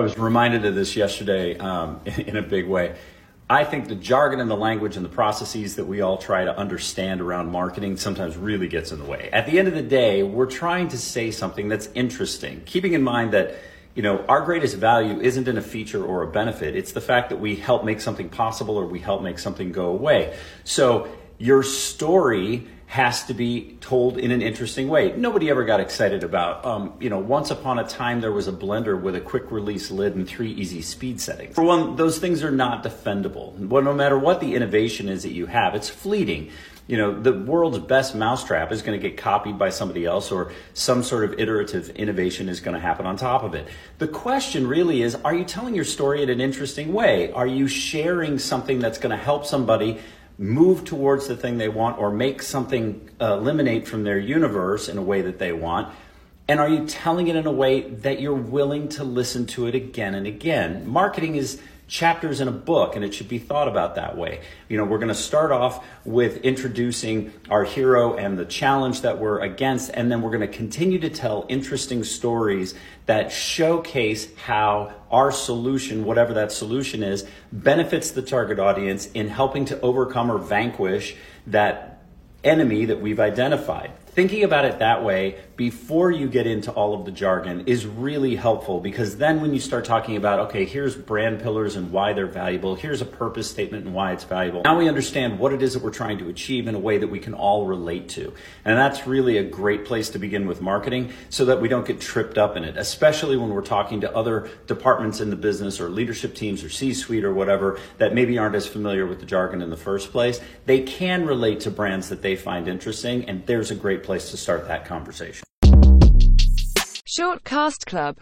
I was reminded of this yesterday in a big way. I think the jargon and the language and the processes that we all try to understand around marketing sometimes really gets in the way. At the end of the day, we're trying to say something that's interesting, keeping in mind that, you know, our greatest value isn't in a feature or a benefit. It's the fact that we help make something possible or we help make something go away. So your story has to be told in an interesting way. Nobody ever got excited about, once upon a time there was a blender with a quick release lid and 3 easy speed settings. For one, those things are not defendable. Well, no matter what the innovation is that you have, it's fleeting. You know, the world's best mousetrap is going to get copied by somebody else, or some sort of iterative innovation is going to happen on top of it. The question really is, are you telling your story in an interesting way? Are you sharing something that's going to help somebody move towards the thing they want, or make something eliminate from their universe in a way that they want? And are you telling it in a way that you're willing to listen to it again and again? Marketing is chapters in a book, and it should be thought about that way. You know, we're going to start off with introducing our hero and the challenge that we're against, and then we're going to continue to tell interesting stories that showcase how our solution, whatever that solution is, benefits the target audience in helping to overcome or vanquish that enemy that we've identified. Thinking about it that way before you get into all of the jargon is really helpful, because then when you start talking about, okay, here's brand pillars and why they're valuable, here's a purpose statement and why it's valuable, now we understand what it is that we're trying to achieve in a way that we can all relate to. And that's really a great place to begin with marketing, so that we don't get tripped up in it, especially when we're talking to other departments in the business or leadership teams or C-suite or whatever that maybe aren't as familiar with the jargon in the first place. They can relate to brands that they find interesting, and there's a great place to start that conversation. Shortcast Club.